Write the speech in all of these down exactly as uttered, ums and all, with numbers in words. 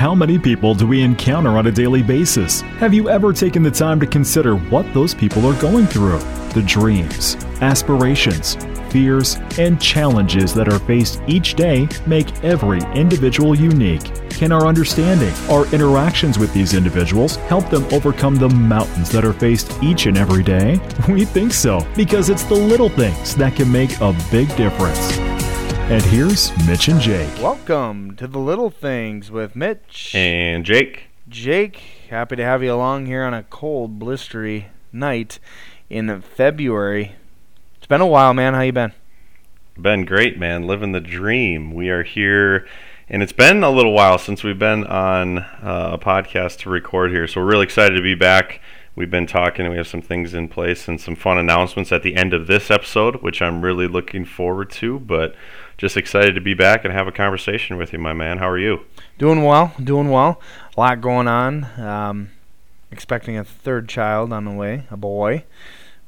How many people do we encounter on a daily basis? Have you ever taken the time to consider what those people are going through? The dreams, aspirations, fears, and challenges that are faced each day make every individual unique. Can our understanding, our interactions with these individuals help them overcome the mountains that are faced each and every day? We think so, because it's the little things that can make a big difference. And here's Mitch and Jake. Welcome to The Little Things with Mitch and Jake. Jake, happy to have you along here on a cold, blistery night in February. It's been a while, man. How you been? Been great, man. Living the dream. We are here. And it's been a little while since we've been on uh, a podcast to record here, so we're really excited to be back. We've been talking, and we have some things in place and some fun announcements at the end of this episode, which I'm really looking forward to, but just excited to be back and have a conversation with you, my man. How are you? Doing well, doing well. A lot going on. Um, expecting a third child on the way, a boy.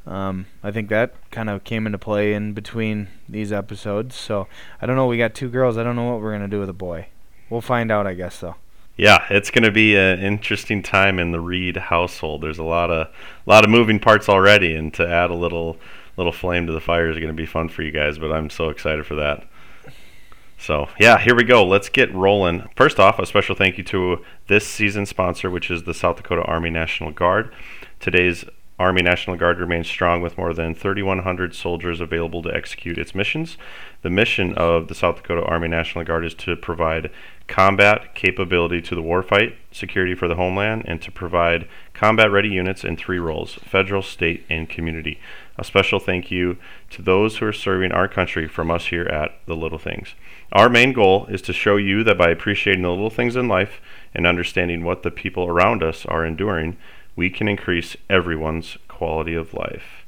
Um, I think that kind of came into play in between these episodes. So I don't know. We got two girls. I don't know what we're going to do with a boy. We'll find out, I guess, though. Yeah, it's going to be an interesting time in the Reed household. There's a lot of a lot of moving parts already, and to add a little little flame to the fire is going to be fun for you guys, but I'm so excited for that. So, yeah, here we go. Let's get rolling. First off, a special thank you to this season's sponsor, which is the South Dakota Army National Guard. Today's Army National Guard remains strong with more than thirty-one hundred soldiers available to execute its missions. The mission of the South Dakota Army National Guard is to provide combat capability to the warfight, security for the homeland, and to provide combat-ready units in three roles: federal, state, and community. A special thank you to those who are serving our country from us here at The Little Things. Our main goal is to show you that by appreciating the little things in life and understanding what the people around us are enduring, we can increase everyone's quality of life.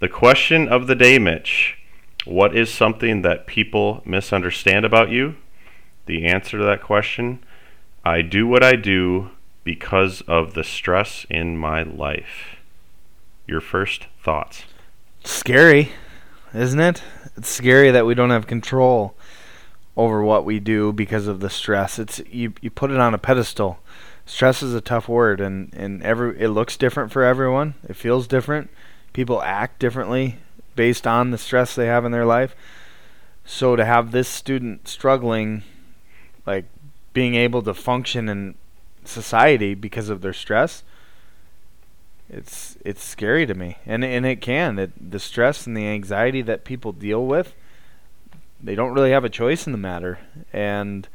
The question of the day, Mitch: what is something that people misunderstand about you? The answer to that question: I do what I do because of the stress in my life. Your first thoughts? Scary, isn't it? It's scary that we don't have control over what we do because of the stress. It's you, you put it on a pedestal. Stress is a tough word, and, and every it looks different for everyone. It feels different. People act differently based on the stress they have in their life. So to have this student struggling, like being able to function in society because of their stress, it's it's scary to me. And and it can. It, the stress and the anxiety that people deal with, they don't really have a choice in the matter. And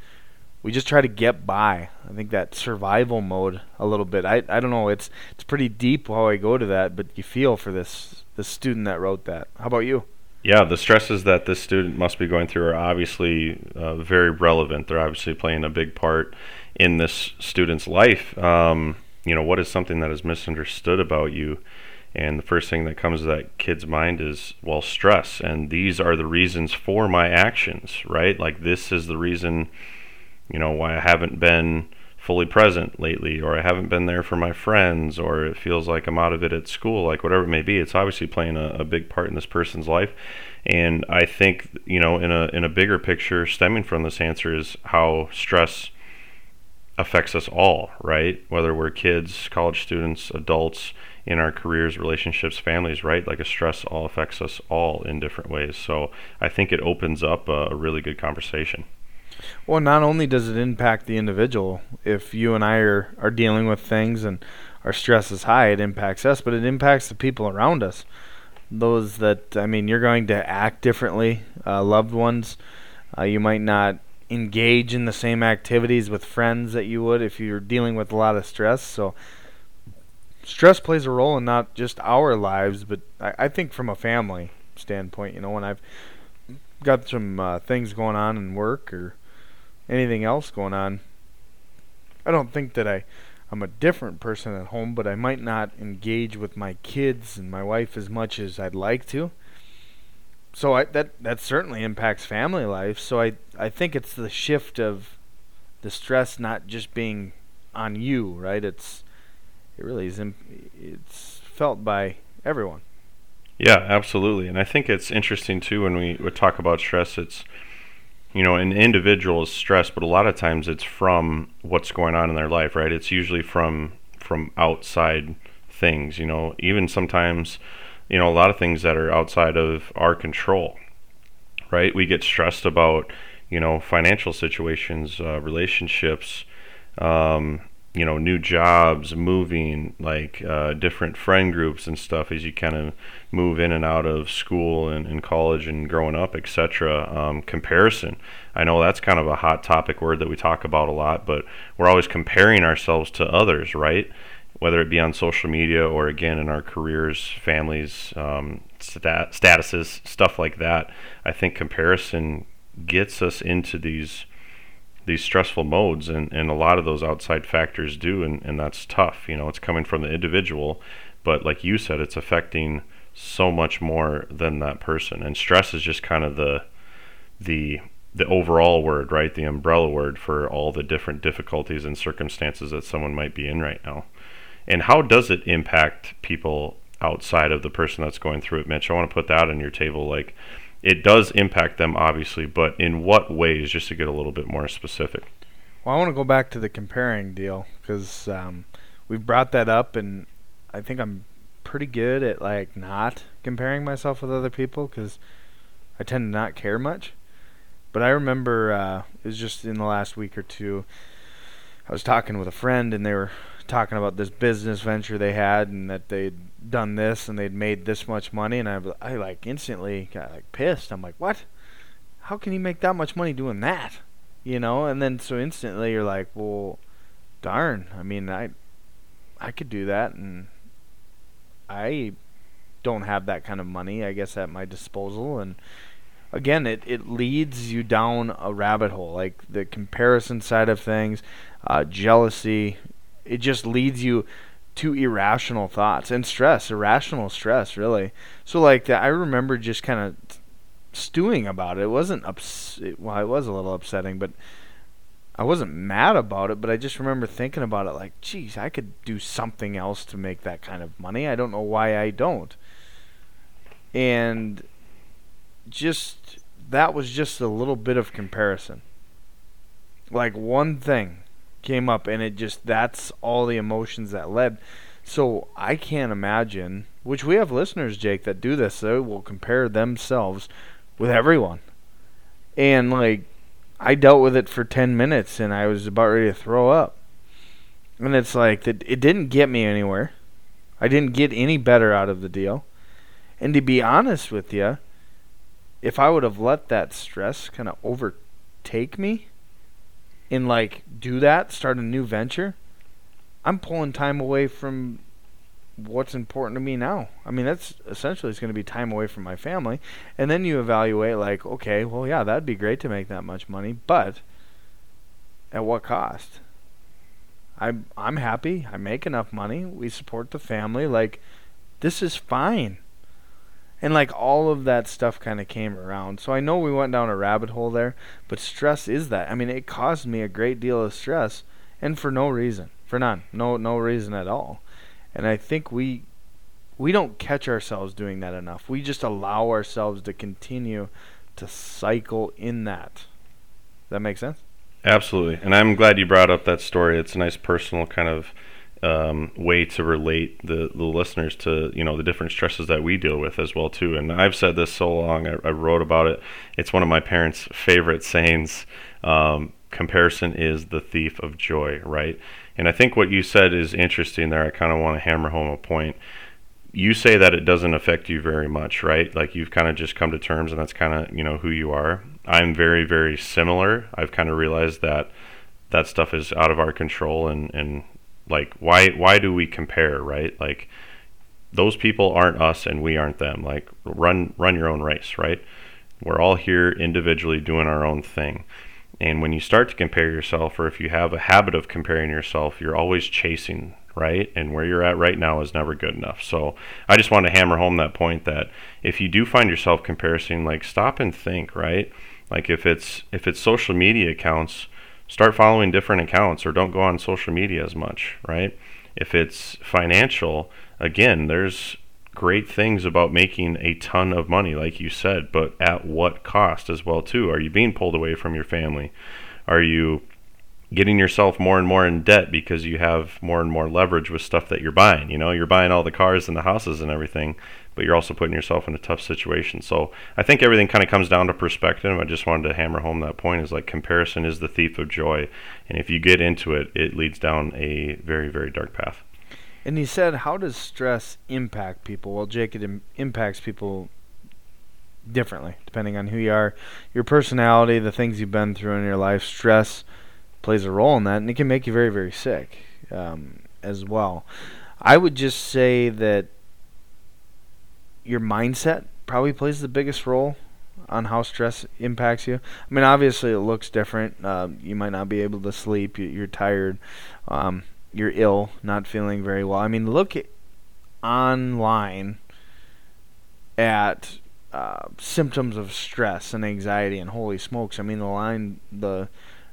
we just try to get by. I think that survival mode a little bit. I, I don't know. It's it's pretty deep how I go to that, but you feel for this this student that wrote that. How about you? Yeah, the stresses that this student must be going through are obviously uh, very relevant. They're obviously playing a big part in this student's life. Um, you know, what is something that is misunderstood about you? And the first thing that comes to that kid's mind is, well, stress. And these are the reasons for my actions, right? Like, this is the reason, you know, why I haven't been fully present lately, or I haven't been there for my friends, or it feels like I'm out of it at school, like whatever it may be. It's obviously playing a, a big part in this person's life. And I think, you know, in a in a bigger picture, stemming from this answer is how stress affects us all, right? Whether we're kids, college students, adults, in our careers, relationships, families, right? Like, a stress all affects us all in different ways. So I think it opens up a, a really good conversation. Well, not only does it impact the individual, if you and I are, are dealing with things and our stress is high, it impacts us, but it impacts the people around us. Those that, I mean, you're going to act differently, uh, loved ones. Uh, you might not engage in the same activities with friends that you would if you're dealing with a lot of stress. So stress plays a role in not just our lives, but I, I think from a family standpoint, you know, when I've got some uh, things going on in work or anything else going on, I don't think that I I'm a different person at home, but I might not engage with my kids and my wife as much as I'd like to. So I that that certainly impacts family life. So I I think it's the shift of the stress not just being on you, right? It's it really is imp- it's felt by everyone. Yeah, absolutely. And I think it's interesting too when we, we talk about stress. It's you know, an individual is stressed, but a lot of times it's from what's going on in their life, right? It's usually from from outside things, you know, even sometimes, you know, a lot of things that are outside of our control, right? We get stressed about, you know, financial situations, uh, relationships, um, you know, new jobs, moving, like uh, different friend groups and stuff as you kind of move in and out of school and, and college and growing up, et cetera. Um, comparison. I know that's kind of a hot topic word that we talk about a lot, but we're always comparing ourselves to others, right? Whether it be on social media or, again, in our careers, families, um, stat- statuses, stuff like that. I think comparison gets us into these these stressful modes, and, and a lot of those outside factors do, and, and that's tough. You know, it's coming from the individual, but like you said, it's affecting so much more than that person. And stress is just kind of the the the overall word, right? The umbrella word for all the different difficulties and circumstances that someone might be in right now. And how does it impact people outside of the person that's going through it, Mitch? I want to put that on your table. Like, it does impact them, obviously, but in what ways, just to get a little bit more specific? Well, I want to go back to the comparing deal, because um, we've brought that up, and I think I'm pretty good at, like, not comparing myself with other people, because I tend to not care much. But I remember uh, it was just in the last week or two, I was talking with a friend, and they were talking about this business venture they had, and that they'd done this and they'd made this much money, and I, I like instantly got like pissed. I'm like, what? How can you make that much money doing that? You know, and then so instantly you're like, well, darn. I mean, I, I could do that, and I don't have that kind of money, I guess, at my disposal. And again, it, it leads you down a rabbit hole, like the comparison side of things, uh, jealousy. It just leads you to irrational thoughts and stress, irrational stress, really. So, like, I remember just kind of stewing about it. It wasn't ups- well, it was a little upsetting, but I wasn't mad about it. But I just remember thinking about it, like, geez, I could do something else to make that kind of money. I don't know why I don't. And just that was just a little bit of comparison. Like, one thing came up, and it just, that's all the emotions that led. So I can't imagine, which we have listeners, Jake, that do this. They will compare themselves with everyone. And, like, I dealt with it for ten minutes, and I was about ready to throw up. And it's like, it, it didn't get me anywhere. I didn't get any better out of the deal. And to be honest with you, if I would have let that stress kind of overtake me, and, like, do that, start a new venture, I'm pulling time away from what's important to me now. I mean, that's essentially, it's going to be time away from my family. And then you evaluate, like, okay, well, yeah, that'd be great to make that much money, but at what cost? I'm, I'm happy. I make enough money. We support the family. Like, this is fine. And, like, all of that stuff kind of came around. So I know we went down a rabbit hole there, but stress is that. I mean, it caused me a great deal of stress, and for no reason, for none, no no reason at all. And I think we we don't catch ourselves doing that enough. We just allow ourselves to continue to cycle in that. Does that make sense? Absolutely. And I'm glad you brought up that story. It's a nice personal kind of Um, way to relate the, the listeners to, you know, the different stresses that we deal with as well too. And I've said this so long, I, I wrote about it. It's one of my parents' favorite sayings. Um, comparison is the thief of joy, right? And I think what you said is interesting there. I kind of want to hammer home a point. You say that it doesn't affect you very much, right? Like, you've kind of just come to terms, and that's kind of, you know, who you are. I'm very, very similar. I've kind of realized that that stuff is out of our control, and, and like, why why do we compare, right? Like, those people aren't us, and we aren't them. Like, run run your own race, right? We're all here individually doing our own thing. And when you start to compare yourself, or if you have a habit of comparing yourself, you're always chasing, right? And where you're at right now is never good enough. So I just want to hammer home that point, that if you do find yourself comparing, like, stop and think, right? Like, if it's if it's social media accounts, start following different accounts, or don't go on social media as much, right? If it's financial, again, there's great things about making a ton of money, like you said, but at what cost as well, too? Are you being pulled away from your family? Are you getting yourself more and more in debt because you have more and more leverage with stuff that you're buying? You know, you're buying all the cars and the houses and everything, but you're also putting yourself in a tough situation. So I think everything kind of comes down to perspective. I just wanted to hammer home that point, is like comparison is the thief of joy. And if you get into it, it leads down a very, very dark path. And you said, how does stress impact people? Well, Jake, it im- impacts people differently, depending on who you are, your personality, the things you've been through in your life. Stress plays a role in that, and it can make you very, very sick um, as well. I would just say that your mindset probably plays the biggest role on how stress impacts you. I mean, obviously it looks different. Uh, you might not be able to sleep. You're tired. Um, you're ill, not feeling very well. I mean, look at online at uh, symptoms of stress and anxiety, and holy smokes. I mean, the line, the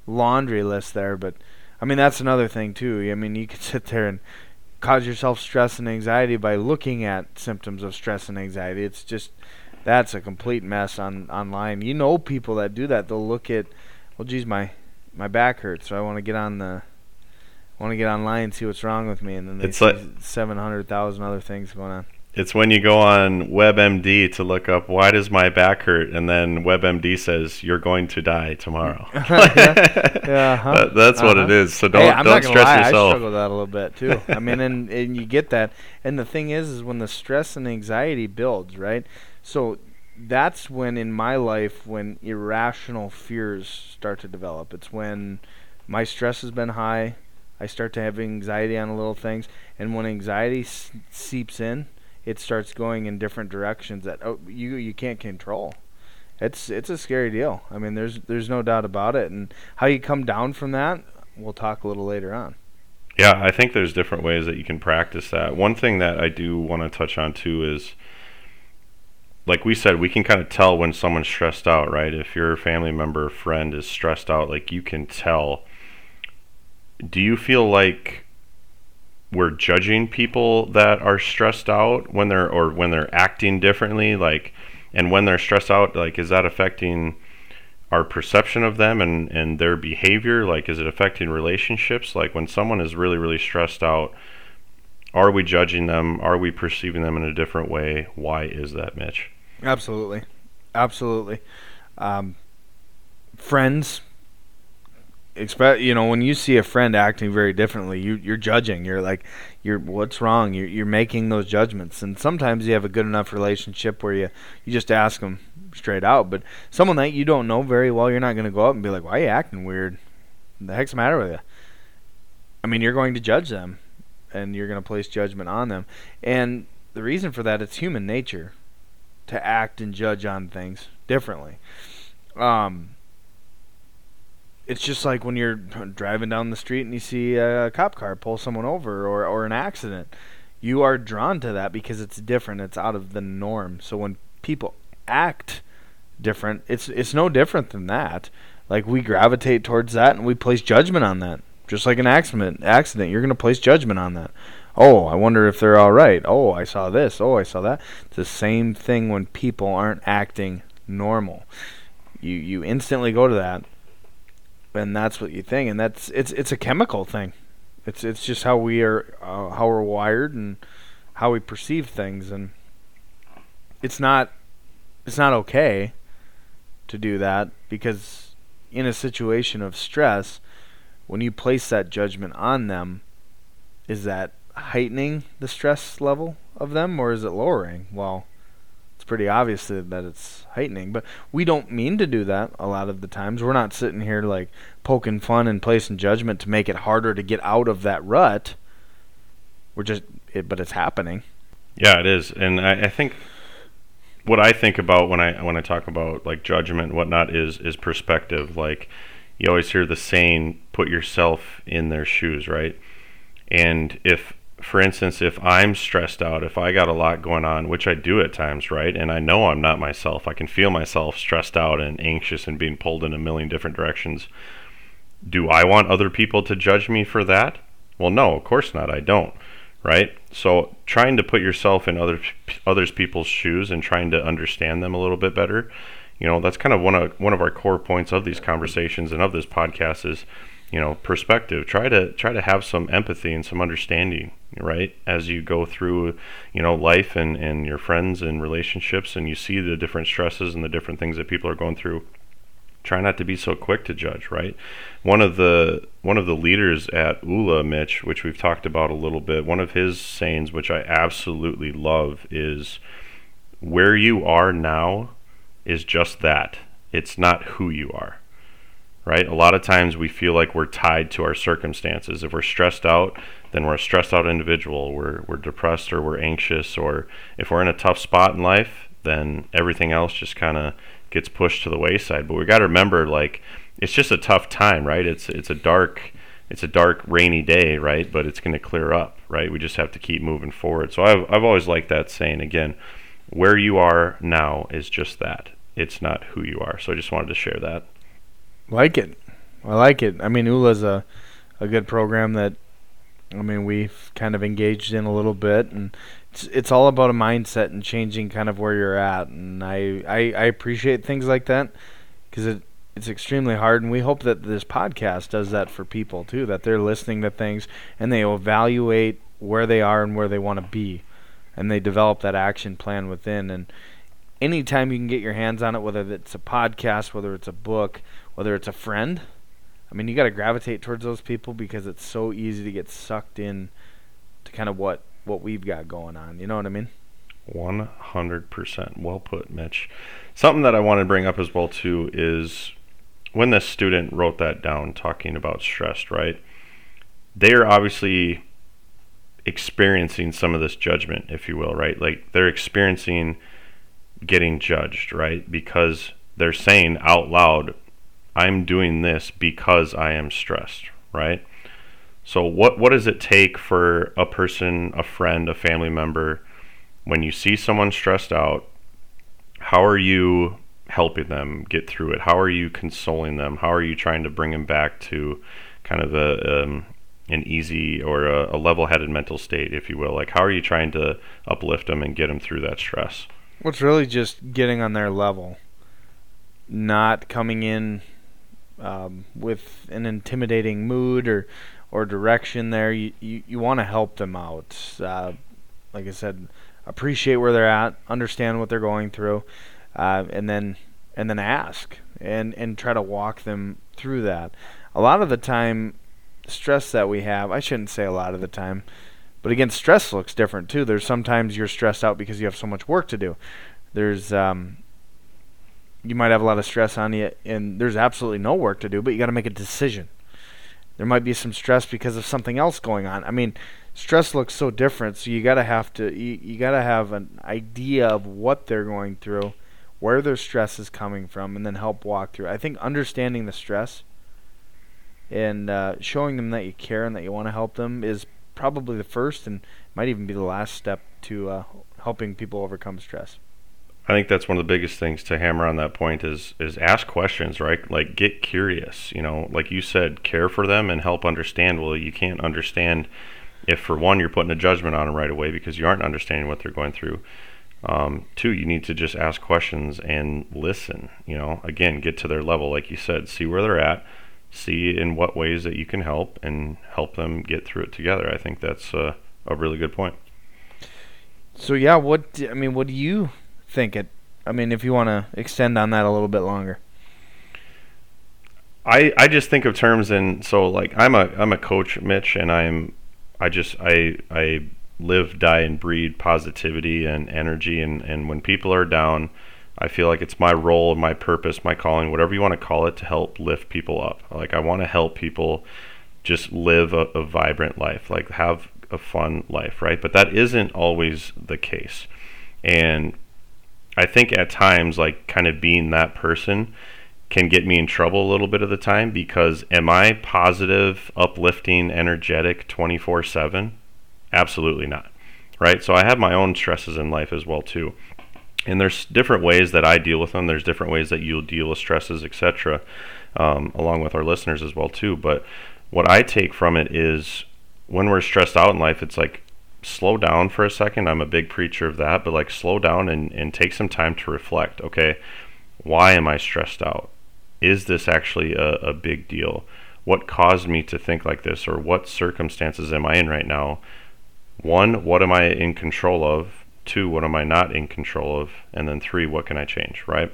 laundry list there. But, I mean, that's another thing, too. I mean, you could sit there and cause yourself stress and anxiety by looking at symptoms of stress and anxiety. It's just, that's a complete mess on online. You know, people that do that, they'll look at, well, geez, my my back hurts, so I want to get on the, I want to get online and see what's wrong with me, and then there's like seven hundred thousand other things going on. It's when you go on WebMD to look up, why does my back hurt? And then WebMD says, you're going to die tomorrow. yeah, yeah, uh-huh, that, that's uh-huh. what it is. So don't, hey, I'm don't not gonna stress lie. yourself. I struggle with that a little bit, too. I mean, and, and you get that. And the thing is, is when the stress and anxiety builds, right? So that's when, in my life, when irrational fears start to develop. It's when my stress has been high. I start to have anxiety on little things. And when anxiety s- seeps in, it starts going in different directions that oh, you you can't control. It's it's a scary deal. I mean, there's there's no doubt about it. And how you come down from that, we'll talk a little later on. Yeah, I think there's different ways that you can practice that. One thing that I do want to touch on, too, is, like we said, we can kind of tell when someone's stressed out, right? If your family member or friend is stressed out, like, you can tell. Do you feel like we're judging people that are stressed out when they're, or when they're acting differently, like, and when they're stressed out, like, is that affecting our perception of them and, and their behavior? Like, is it affecting relationships? Like, when someone is really, really stressed out, are we judging them? Are we perceiving them in a different way? Why is that, Mitch? Absolutely. Absolutely. Um, friends, Expect you know when you see a friend acting very differently, you you're judging. You're like, you're what's wrong? You're you're making those judgments. And sometimes you have a good enough relationship where you you just ask them straight out. But someone that you don't know very well, you're not going to go up and be like, "Why are you acting weird? What the heck's the matter with you?" I mean, you're going to judge them, and you're going to place judgment on them. And the reason for that, it's human nature to act and judge on things differently. Um. It's just like when you're driving down the street and you see a cop car pull someone over, or, or an accident. You are drawn to that because it's different. It's out of the norm. So when people act different, it's it's no different than that. Like, we gravitate towards that and we place judgment on that. Just like an accident, accident, you're going to place judgment on that. Oh, I wonder if they're all right. Oh, I saw this. Oh, I saw that. It's the same thing when people aren't acting normal. You you instantly go to that. And that's what you think, and that's it's it's a chemical thing. It's it's just how we are, uh, how we're wired, and how we perceive things, and it's not it's not okay to do that, because in a situation of stress, when you place that judgment on them, is that heightening the stress level of them, or is it lowering? Well, it's pretty obvious that it's heightening, but we don't mean to do that a lot of the times. We're not sitting here like poking fun and placing judgment to make it harder to get out of that rut. We're just, it, but it's happening. Yeah, it is. And I, I think what I think about when I when I talk about like judgment and whatnot is is perspective. Like, you always hear the saying, "Put yourself in their shoes," right? And if For instance, if I'm stressed out, if I got a lot going on, which I do at times, right? And I know I'm not myself. I can feel myself stressed out and anxious and being pulled in a million different directions. Do I want other people to judge me for that? Well, no, of course not. I don't, right? So trying to put yourself in other others people's shoes and trying to understand them a little bit better, you know, that's kind of one of one of our core points of these conversations and of this podcast is, you know, perspective. Try to try to have some empathy and some understanding, right? As you go through, you know, life and, and your friends and relationships, and you see the different stresses and the different things that people are going through. Try not to be so quick to judge, right? One of the one of the leaders at U L A, Mitch, which we've talked about a little bit, one of his sayings, which I absolutely love, is where you are now is just that. It's not who you are, right? A lot of times we feel like we're tied to our circumstances. If we're stressed out, then we're a stressed out individual. We're, we're depressed or we're anxious, or if we're in a tough spot in life, then everything else just kind of gets pushed to the wayside. But we got to remember, like, it's just a tough time, right? It's it's a dark, it's a dark, rainy day, right? But it's going to clear up, right? We just have to keep moving forward. So I've I've always liked that saying. Again, where you are now is just that. It's not who you are. So I just wanted to share that. Like it, I like it. I mean, U L A's a a good program that, I mean, we've kind of engaged in a little bit, and it's, it's all about a mindset and changing kind of where you're at, and I, I, I appreciate things like that because it, it's extremely hard, and we hope that this podcast does that for people too, that they're listening to things and they evaluate where they are and where they want to be, and they develop that action plan within. And anytime you can get your hands on it, whether it's a podcast, whether it's a book, whether it's a friend, I mean, you got to gravitate towards those people because it's so easy to get sucked in to kind of what, what we've got going on. You know what I mean? one hundred percent. Well put, Mitch. Something that I want to bring up as well, too, is when this student wrote that down, talking about stress, right? They are obviously experiencing some of this judgment, if you will, right? Like, they're experiencing getting judged, right? Because they're saying out loud, I'm doing this because I am stressed, right? So what, what does it take for a person, a friend, a family member, when you see someone stressed out, how are you helping them get through it? How are you consoling them? How are you trying to bring them back to kind of a, um, an easy or a, a level-headed mental state, if you will? Like, how are you trying to uplift them and get them through that stress? Well, it's really just getting on their level, not coming in um, with an intimidating mood or or direction there. You you, you want to help them out. Uh, like I said, appreciate where they're at, understand what they're going through, uh, and then and then ask and, and try to walk them through that. A lot of the time, stress that we have, I shouldn't say a lot of the time, but again, stress looks different too. There's sometimes you're stressed out because you have so much work to do. There's... Um, you might have a lot of stress on you and there's absolutely no work to do, but you got to make a decision. There might be some stress because of something else going on. I mean, stress looks so different, so you got to have to you, you got to have an idea of what they're going through, where their stress is coming from, and then help walk through. I think understanding the stress and uh, showing them that you care and that you want to help them is probably the first and might even be the last step to uh, helping people overcome stress. I think that's one of the biggest things to hammer on that point is is ask questions, right? Like, get curious, you know, like you said, care for them and help understand. Well, you can't understand if, for one, you're putting a judgment on them right away because you aren't understanding what they're going through. Um, two, you need to just ask questions and listen, you know, again, get to their level. Like you said, see where they're at, see in what ways that you can help and help them get through it together. I think that's a, a really good point. So, yeah, what, I mean, what do you... think it I mean if you want to extend on that a little bit longer? I I just think of terms, and so like I'm a I'm a coach, Mitch, and I'm I just I I live, die, and breed positivity and energy, and and when people are down, I feel like it's my role, my purpose, my calling, whatever you want to call it, to help lift people up. Like, I want to help people just live a, a vibrant life, like have a fun life, right? But that isn't always the case, and I think at times, like, kind of being that person can get me in trouble a little bit of the time, because am I positive, uplifting, energetic twenty-four seven? Absolutely not, right? So I have my own stresses in life as well too, and there's different ways that I deal with them. There's different ways that you'll deal with stresses, et cetera, um, along with our listeners as well too. But what I take from it is, when we're stressed out in life, it's like, slow down for a second. I'm a big preacher of that, but like slow down and, and take some time to reflect. Okay, why am I stressed out? Is this actually a, a big deal? What caused me to think like this, or what circumstances am I in right now? One, what am I in control of? Two, what am I not in control of? And then three, what can I change, right?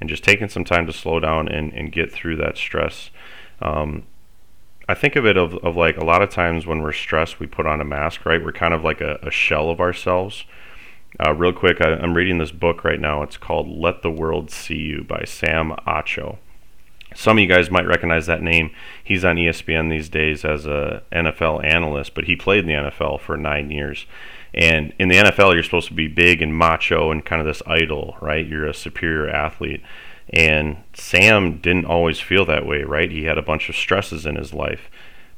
And just taking some time to slow down and, and get through that stress. Um, I think of it of, of like a lot of times when we're stressed, we put on a mask, right? We're kind of like a, a shell of ourselves. Uh, real quick, I, I'm reading this book right now. It's called Let the World See You by Sam Acho. Some of you guys might recognize that name. He's on E S P N these days as a N F L analyst, but he played in the N F L for nine years. And in the N F L, you're supposed to be big and macho and kind of this idol, right? You're a superior athlete. And Sam didn't always feel that way, right? He had a bunch of stresses in his life,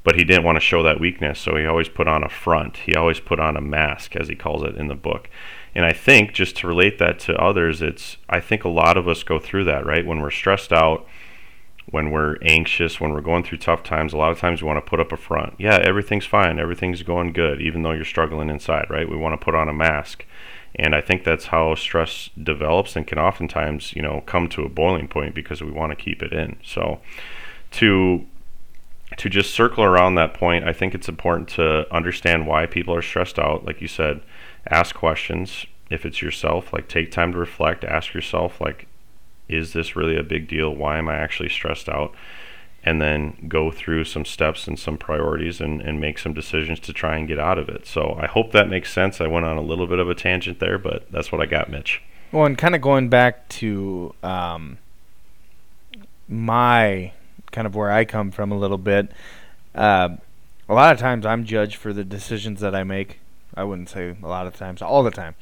but he didn't want to show that weakness, so he always put on a front. He always put on a mask, as he calls it in the book. And I think, just to relate that to others, it's I think a lot of us go through that, right? When we're stressed out, when we're anxious, when we're going through tough times, a lot of times we want to put up a front. Yeah, everything's fine. Everything's going good, even though you're struggling inside, right? We want to put on a mask. And I think that's how stress develops and can oftentimes, you know, come to a boiling point because we want to keep it in. So to to just circle around that point, I think it's important to understand why people are stressed out. Like you said, ask questions. If it's yourself, like take time to reflect, ask yourself, like, is this really a big deal? Why am I actually stressed out? And then go through some steps and some priorities and, and make some decisions to try and get out of it. So I hope that makes sense. I went on a little bit of a tangent there, but that's what I got, Mitch. Well, and kind of going back to um, my kind of where I come from a little bit, uh, a lot of times I'm judged for the decisions that I make. I wouldn't say a lot of times, all the time.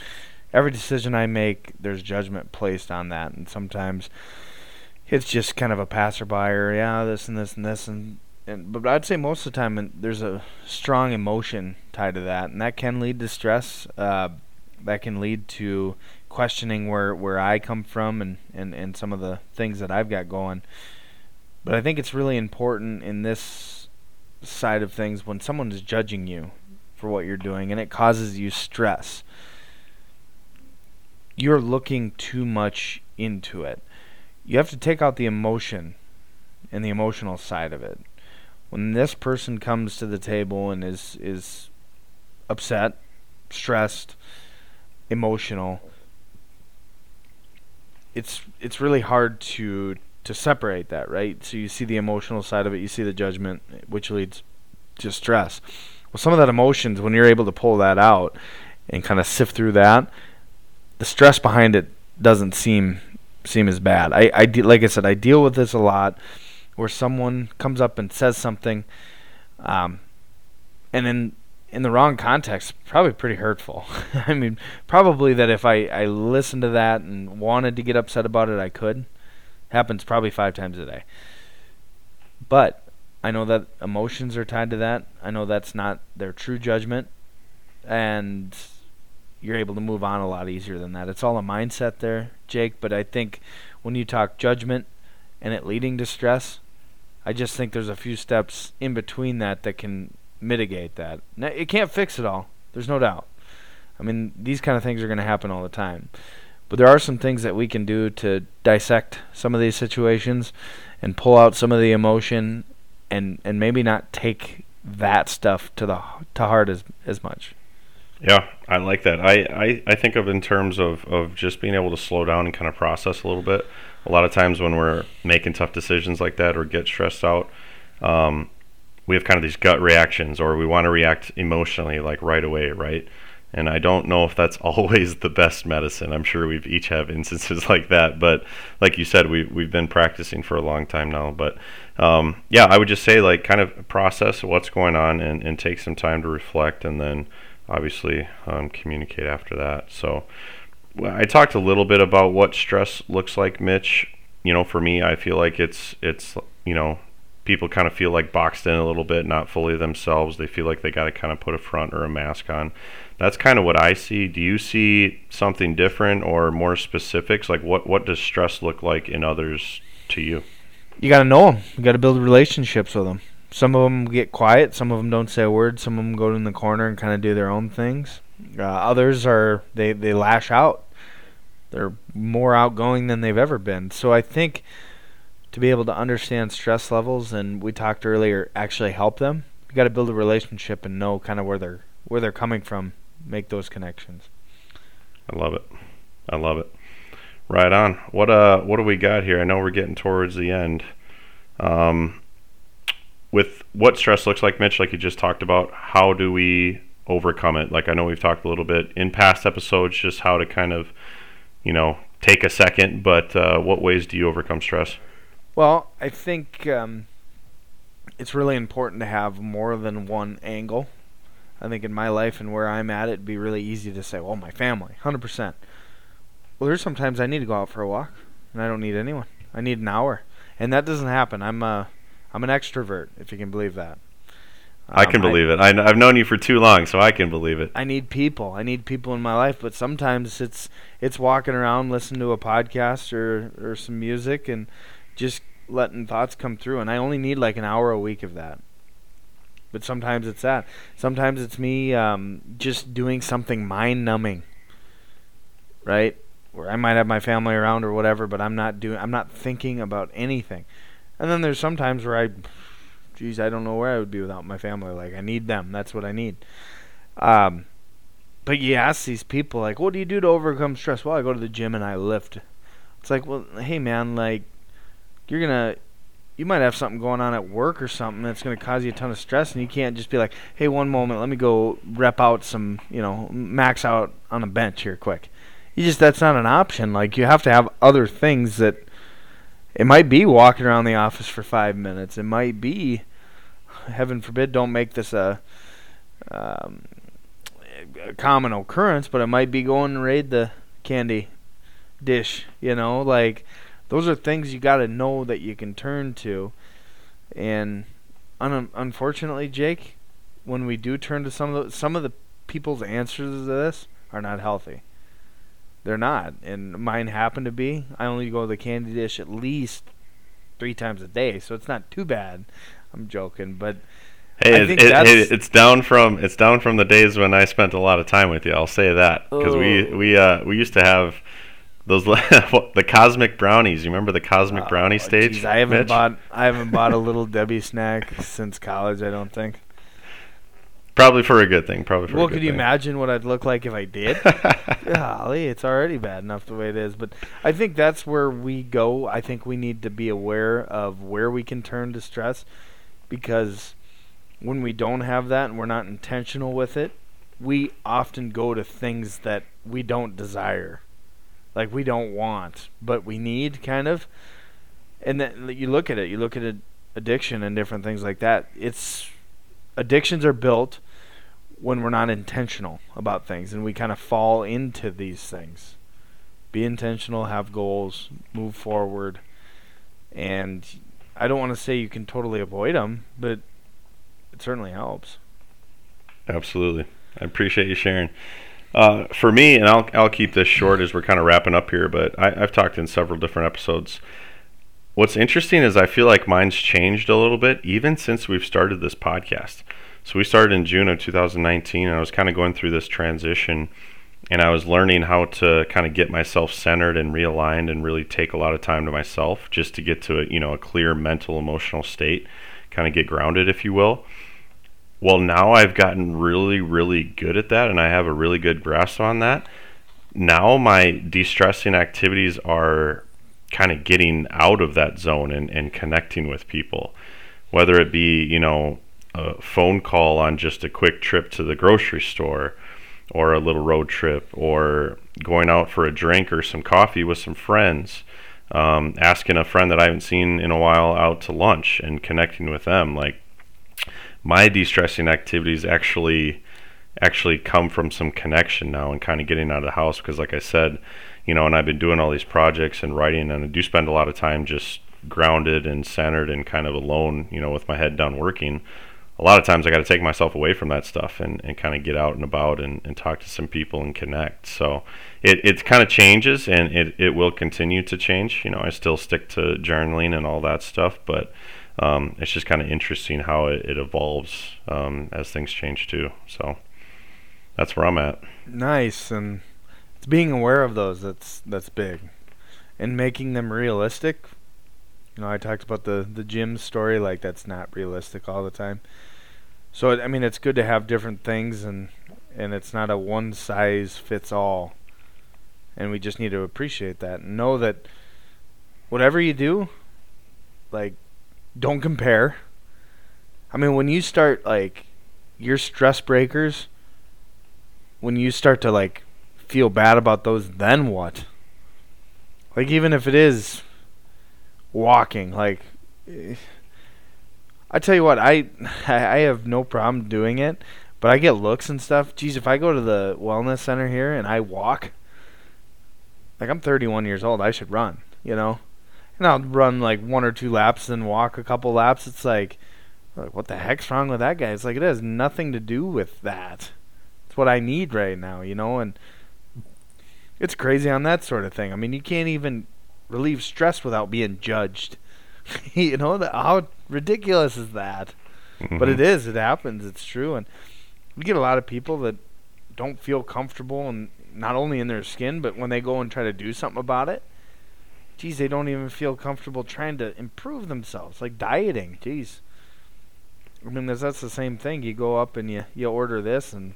Every decision I make, there's judgment placed on that, and sometimes it's just kind of a passerby, or yeah, this and this and this, and, and but I'd say most of the time there's a strong emotion tied to that, and that can lead to stress. Uh, that can lead to questioning where, where I come from and, and, and some of the things that I've got going. But I think it's really important in this side of things when someone's judging you for what you're doing, and it causes you stress. You're looking too much into it. You have to take out the emotion and the emotional side of it. When this person comes to the table and is is upset, stressed, emotional, it's it's really hard to to separate that, right? So you see the emotional side of it, you see the judgment, which leads to stress. Well, some of that emotions, when you're able to pull that out and kind of sift through that, the stress behind it doesn't seem seem as bad. I, I de- like I said, I deal with this a lot, where someone comes up and says something, um, and in in the wrong context, probably pretty hurtful. I mean, probably that if I, I listened to that and wanted to get upset about it, I could. Happens probably five times a day. But I know that emotions are tied to that. I know that's not their true judgment, and you're able to move on a lot easier than that. It's all a mindset there, Jake, but I think when you talk judgment and it leading to stress, I just think there's a few steps in between that that can mitigate that. Now, it can't fix it all. There's no doubt. I mean, these kind of things are going to happen all the time. But there are some things that we can do to dissect some of these situations and pull out some of the emotion and, and maybe not take that stuff to the to heart as, as much. Yeah, I like that. I, I, I think of in terms of, of just being able to slow down and kind of process a little bit. A lot of times when we're making tough decisions like that or get stressed out, um, we have kind of these gut reactions, or we want to react emotionally like right away, right? And I don't know if that's always the best medicine. I'm sure we've each have instances like that. But like you said, we, we've been practicing for a long time now. But um, yeah, I would just say like kind of process what's going on and, and take some time to reflect, and then obviously um, communicate after that. So I talked a little bit about what stress looks like, Mitch. You know, for me, I feel like it's, it's you know, people kind of feel like boxed in a little bit, not fully themselves. They feel like they got to kind of put a front or a mask on. That's kind of what I see. Do you see something different or more specifics? Like what, what does stress look like in others to you? You got to know them. You got to build relationships with them. Some of them get quiet. Some of them don't say a word. Some of them go in the corner and kind of do their own things. Uh, others are they, they lash out. They're more outgoing than they've ever been. So I think to be able to understand stress levels, and we talked earlier, actually help them. You got to build a relationship and know kind of where they're where they're coming from. Make those connections. I love it. I love it. Right on. What uh what do we got here? I know we're getting towards the end. Um, with what stress looks like, Mitch, like you just talked about, how do we overcome it? Like I know we've talked a little bit in past episodes, just how to kind of, you know, take a second, but uh, what ways do you overcome stress? Well, I think um, it's really important to have more than one angle. I think in my life and where I'm at, it'd be really easy to say, well, my family, one hundred percent. Well, there's sometimes I need to go out for a walk, and I don't need anyone. I need an hour, and that doesn't happen. I'm a, I'm an extrovert, if you can believe that. Um, I can believe I, it. I kn- I've known you for too long, so I can believe it. I need people. I need people in my life, but sometimes it's it's walking around, listening to a podcast or, or some music and just letting thoughts come through, and I only need like an hour a week of that. But sometimes it's that. Sometimes it's me um, just doing something mind-numbing, right? Where I might have my family around or whatever, but I'm not doing. I'm not thinking about anything. And then there's sometimes where I... Geez, I don't know where I would be without my family. Like, I need them. That's what I need. Um, but you ask these people, like, what do you do to overcome stress? Well, I go to the gym and I lift. It's like, well, hey, man, like, you're going to... You might have something going on at work or something that's going to cause you a ton of stress, and you can't just be like, hey, one moment, let me go rep out some, you know, max out on a bench here quick. You just, that's not an option. Like, you have to have other things that, it might be walking around the office for five minutes. It might be, heaven forbid, don't make this a, um, a common occurrence, but it might be going to raid the candy dish, you know, like, those are things you got to know that you can turn to. And un- unfortunately, Jake, when we do turn to some of the, some of the people's answers to this are not healthy. They're not. And mine happen to be. I only go to the candy dish at least three times a day, so it's not too bad. I'm joking, but hey, I think it, that's it, it's down from it's down from the days when I spent a lot of time with you. I'll say that, because we we uh, we used to have those the cosmic brownies. You remember the cosmic oh, brownie stage? Geez, I haven't Mitch? bought I haven't bought a Little Debbie snack since college. I don't think. Probably for a good thing. Probably for well, a good thing. Well, could you imagine what I'd look like if I did? Golly, it's already bad enough the way it is. But I think that's where we go. I think we need to be aware of where we can turn to stress, because when we don't have that and we're not intentional with it, we often go to things that we don't desire. Like, we don't want, but we need, kind of. And then you look at it. You look at addiction and different things like that. It's addictions are built when we're not intentional about things, and we kind of fall into these things. Be intentional, have goals, move forward. And I don't want to say you can totally avoid them, but it certainly helps. Absolutely. I appreciate you sharing. Uh, for me, and I'll I'll keep this short as we're kind of wrapping up here, but I, I've talked in several different episodes. What's interesting is I feel like mine's changed a little bit, even since we've started this podcast. So we started in June of two thousand nineteen, and I was kind of going through this transition, and I was learning how to kind of get myself centered and realigned and really take a lot of time to myself just to get to a, you know, a clear mental, emotional state, kind of get grounded, if you will. Well, now I've gotten really, really good at that, and I have a really good grasp on that. Now my de-stressing activities are kind of getting out of that zone and, and connecting with people, whether it be, you know, a phone call on just a quick trip to the grocery store or a little road trip, or going out for a drink or some coffee with some friends, um, asking a friend that I haven't seen in a while out to lunch and connecting with them. Like, my de-stressing activities actually actually come from some connection now and kind of getting out of the house, because like I said, you know, and I've been doing all these projects and writing, and I do spend a lot of time just grounded and centered and kind of alone, you know, with my head down working. A lot of times I got to take myself away from that stuff and, and kind of get out and about and, and talk to some people and connect. So it, it kind of changes, and it, it will continue to change. You know, I still stick to journaling and all that stuff, but um, it's just kind of interesting how it, it evolves um, as things change too. So that's where I'm at. Nice. And it's being aware of those that's that's big, and making them realistic. You know, I talked about the the gym story, like that's not realistic all the time. So it, I mean, it's good to have different things, and and it's not a one size fits all. And we just need to appreciate that and know that whatever you do, like, don't compare. I mean, when you start, like, your stress breakers, when you start to, like, feel bad about those, then what? Like, even if it is walking, like, I tell you what, I I have no problem doing it, but I get looks and stuff. Geez, if I go to the wellness center here and I walk, like, I'm thirty-one years old, I should run, you know? And I'll run, like, one or two laps and walk a couple laps. It's like, like, what the heck's wrong with that guy? It's like, it has nothing to do with that. It's what I need right now, you know? And it's crazy on that sort of thing. I mean, you can't even relieve stress without being judged. You know, the, how ridiculous is that? Mm-hmm. But it is. It happens. It's true. And we get a lot of people that don't feel comfortable, and not only in their skin, but when they go and try to do something about it, geez, they don't even feel comfortable trying to improve themselves, like dieting. Geez, I mean, that's, that's the same thing. You go up and you, you order this, and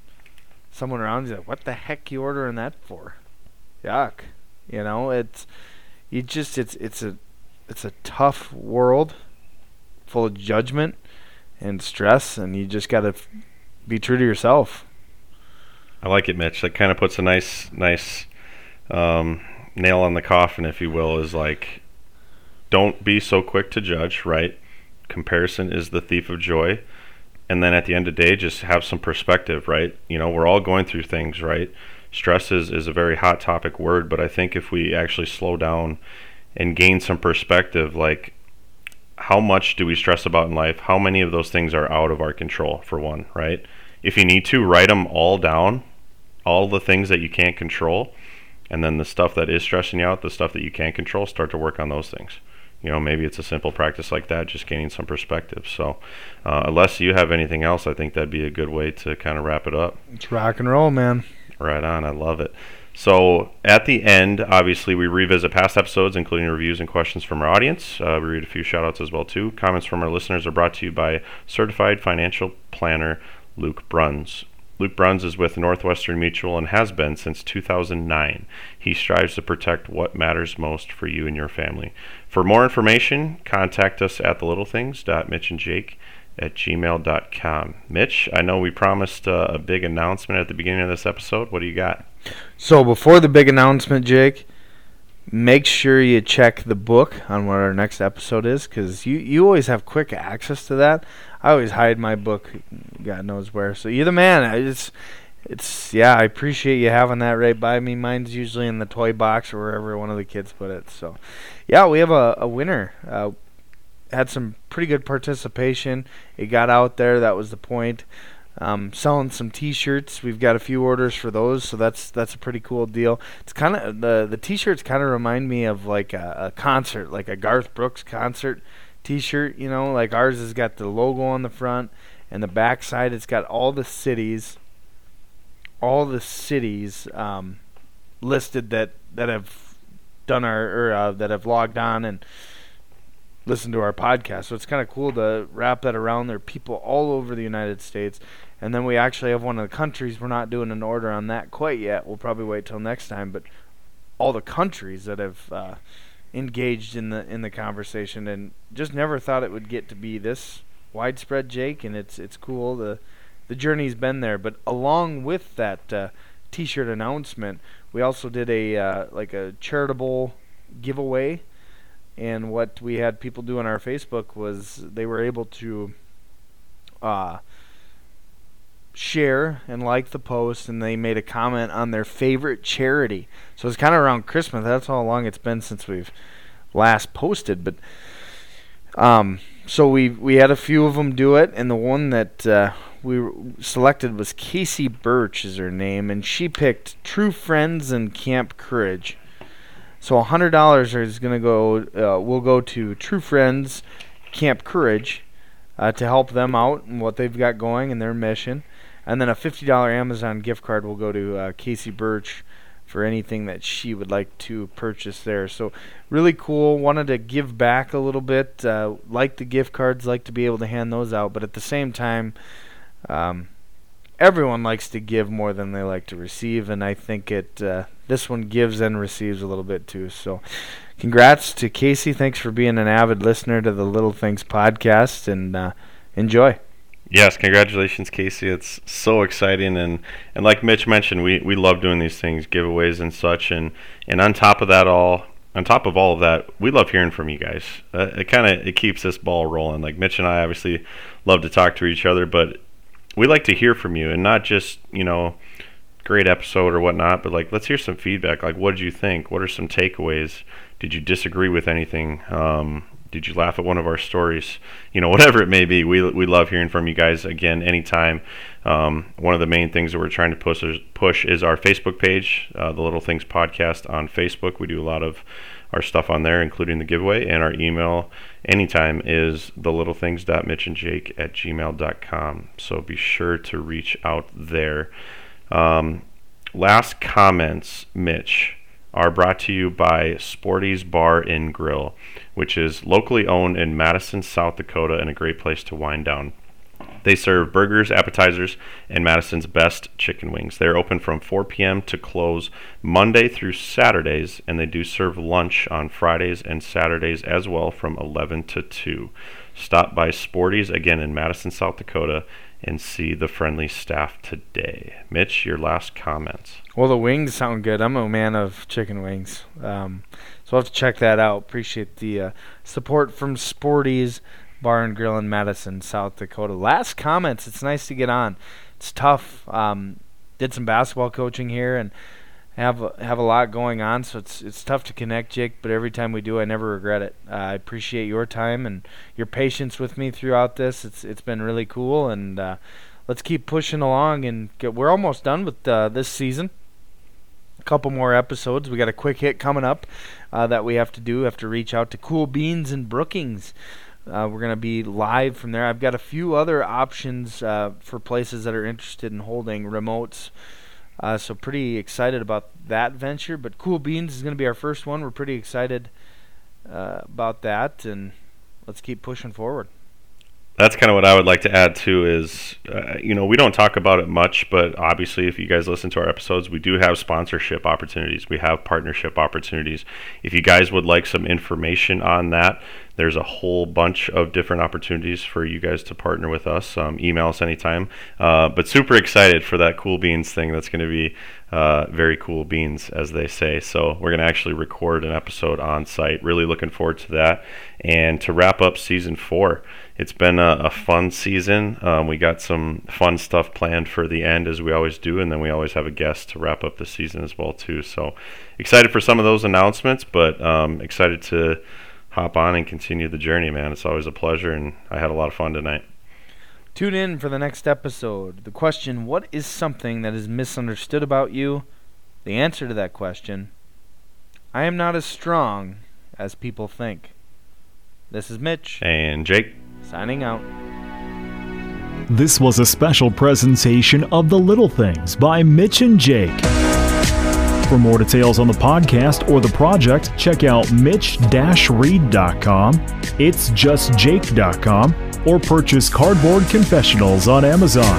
someone around you's like, what the heck you ordering that for? Yuck. You know, it's you just it's it's a it's a tough world full of judgment and stress, and you just got to f- be true to yourself. I like it, Mitch. That kind of puts a nice nice um, nail on the coffin, if you will, is like, don't be so quick to judge, right? Comparison is the thief of joy. And then at the end of the day, just have some perspective, right? You know, we're all going through things, right? Stress is, is a very hot topic word, but I think if we actually slow down and gain some perspective, like, how much do we stress about in life? How many of those things are out of our control, for one, right? If you need to, write them all down, all the things that you can't control, and then the stuff that is stressing you out, the stuff that you can't control, start to work on those things. You know, maybe it's a simple practice like that, just gaining some perspective. So uh, unless you have anything else, I think that'd be a good way to kind of wrap it up. It's rock and roll, man. Right on. I love it. So at the end, obviously, we revisit past episodes, including reviews and questions from our audience. Uh, we read a few shout-outs as well, too. Comments from our listeners are brought to you by certified financial planner Luke Bruns. Luke Bruns is with Northwestern Mutual and has been since two thousand nine. He strives to protect what matters most for you and your family. For more information, contact us at thelittlethings.mitchandjake at gmail dot com. Mitch, I know we promised uh, a big announcement at the beginning of this episode. What do you got? So before the big announcement, Jake, make sure you check the book on what our next episode is, because you, you always have quick access to that. I always hide my book, God knows where. So you're the man. I just, it's yeah, I appreciate you having that right by me. Mine's usually in the toy box or wherever one of the kids put it. So yeah, we have a, a winner. Uh, had some pretty good participation. It got out there. That was the point. Um, selling some T-shirts. We've got a few orders for those, so that's that's a pretty cool deal. It's kind of the the T-shirts kind of remind me of like a, a concert, like a Garth Brooks concert T-shirt. You know, like ours has got the logo on the front and the back side. It's got all the cities, all the cities um, listed that, that have done our or uh, that have logged on and listen to our podcast. So it's kind of cool to wrap that around. There are people all over the United States. And then we actually have one of the countries. We're not doing an order on that quite yet. We'll probably wait till next time. But all the countries that have uh, engaged in the in the conversation, and just never thought it would get to be this widespread, Jake. And it's it's cool. The, the journey's been there. But along with that uh, T-shirt announcement, we also did a uh, like a charitable giveaway. And what we had people do on our Facebook was they were able to uh, share and like the post, and they made a comment on their favorite charity. So it's kind of around Christmas. That's how long it's been since we've last posted. But um, so we we had a few of them do it, and the one that uh, we selected was Casey Birch is her name, and she picked True Friends and Camp Courage. So one hundred dollars is going to go, uh, will go to True Friends Camp Courage uh, to help them out and what they've got going and their mission. And then a fifty dollars Amazon gift card will go to uh, Casey Birch for anything that she would like to purchase there. So really cool. Wanted to give back a little bit. Uh, like the gift cards, like to be able to hand those out. But at the same time, um, everyone likes to give more than they like to receive. And I think it uh, this one gives and receives a little bit too. So congrats to Casey. Thanks for being an avid listener to the Little Things podcast. And uh, enjoy. Yes, congratulations, Casey. It's so exciting, and, and like Mitch mentioned, we, we love doing these things, giveaways and such, and, and on top of that all, on top of all of that, we love hearing from you guys. Uh, it kind of it keeps this ball rolling. Like Mitch and I obviously love to talk to each other, but we like to hear from you, and not just, you know, great episode or whatnot, but like let's hear some feedback. Like, what did you think? What are some takeaways? Did you disagree with anything? Um, Did you laugh at one of our stories? You know, whatever it may be, we we love hearing from you guys again anytime. Um, one of the main things that we're trying to push is, push is our Facebook page, uh, the Little Things Podcast on Facebook. We do a lot of our stuff on there, including the giveaway. And our email anytime is thelittlethings dot mitch and jake at gmail dot com. So be sure to reach out there. Um, last comments, Mitch, are brought to you by Sporty's Bar and Grill, which is locally owned in Madison, South Dakota, and a great place to wind down. They serve burgers, appetizers, and Madison's best chicken wings. They're open from four p.m. to close Monday through Saturdays, and they do serve lunch on Fridays and Saturdays as well from eleven to two. Stop by Sporty's, again in Madison, South Dakota, and see the friendly staff today. Mitch, your last comments. Well, the wings sound good. I'm a man of chicken wings. Um, so I'll have to check that out. Appreciate the uh, support from Sporty's Bar and Grill in Madison, South Dakota. Last comments. It's nice to get on. It's tough. Um, did some basketball coaching here and have have a lot going on, so it's it's tough to connect, Jake, but every time we do, I never regret it. Uh, I appreciate your time and your patience with me throughout this. It's It's been really cool, and uh, let's keep pushing along, and get, we're almost done with uh, this season. A couple more episodes. We got a quick hit coming up uh, that we have to do. Have to reach out to Cool Beans and Brookings. Uh, we're going to be live from there. I've got a few other options uh, for places that are interested in holding remotes. Uh, so pretty excited about that venture, but Cool Beans is going to be our first one. We're pretty excited uh, about that, and let's keep pushing forward. That's kind of what I would like to add, too, is, uh, you know, we don't talk about it much, but obviously if you guys listen to our episodes, we do have sponsorship opportunities. We have partnership opportunities. If you guys would like some information on that, there's a whole bunch of different opportunities for you guys to partner with us. Um, email us anytime. Uh, but super excited for that Cool Beans thing. That's going to be uh, very cool beans, as they say. So we're going to actually record an episode on site. Really looking forward to that. And to wrap up season four, it's been a, a fun season. Um, we got some fun stuff planned for the end, as we always do. And then we always have a guest to wrap up the season as well, too. So excited for some of those announcements, but um, excited to hop on and continue the journey, man. It's always a pleasure, and I had a lot of fun tonight. Tune in for the next episode. The question, what is something that is misunderstood about you? The answer to that question, I am not as strong as people think. This is Mitch. And Jake. Signing out. This was a special presentation of The Little Things by Mitch and Jake. For more details on the podcast or the project, check out mitch dash reed dot com, its just jake dot com, or purchase Cardboard Confessionals on Amazon.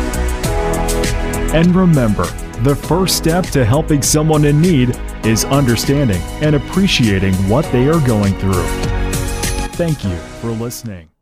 And remember, the first step to helping someone in need is understanding and appreciating what they are going through. Thank you for listening.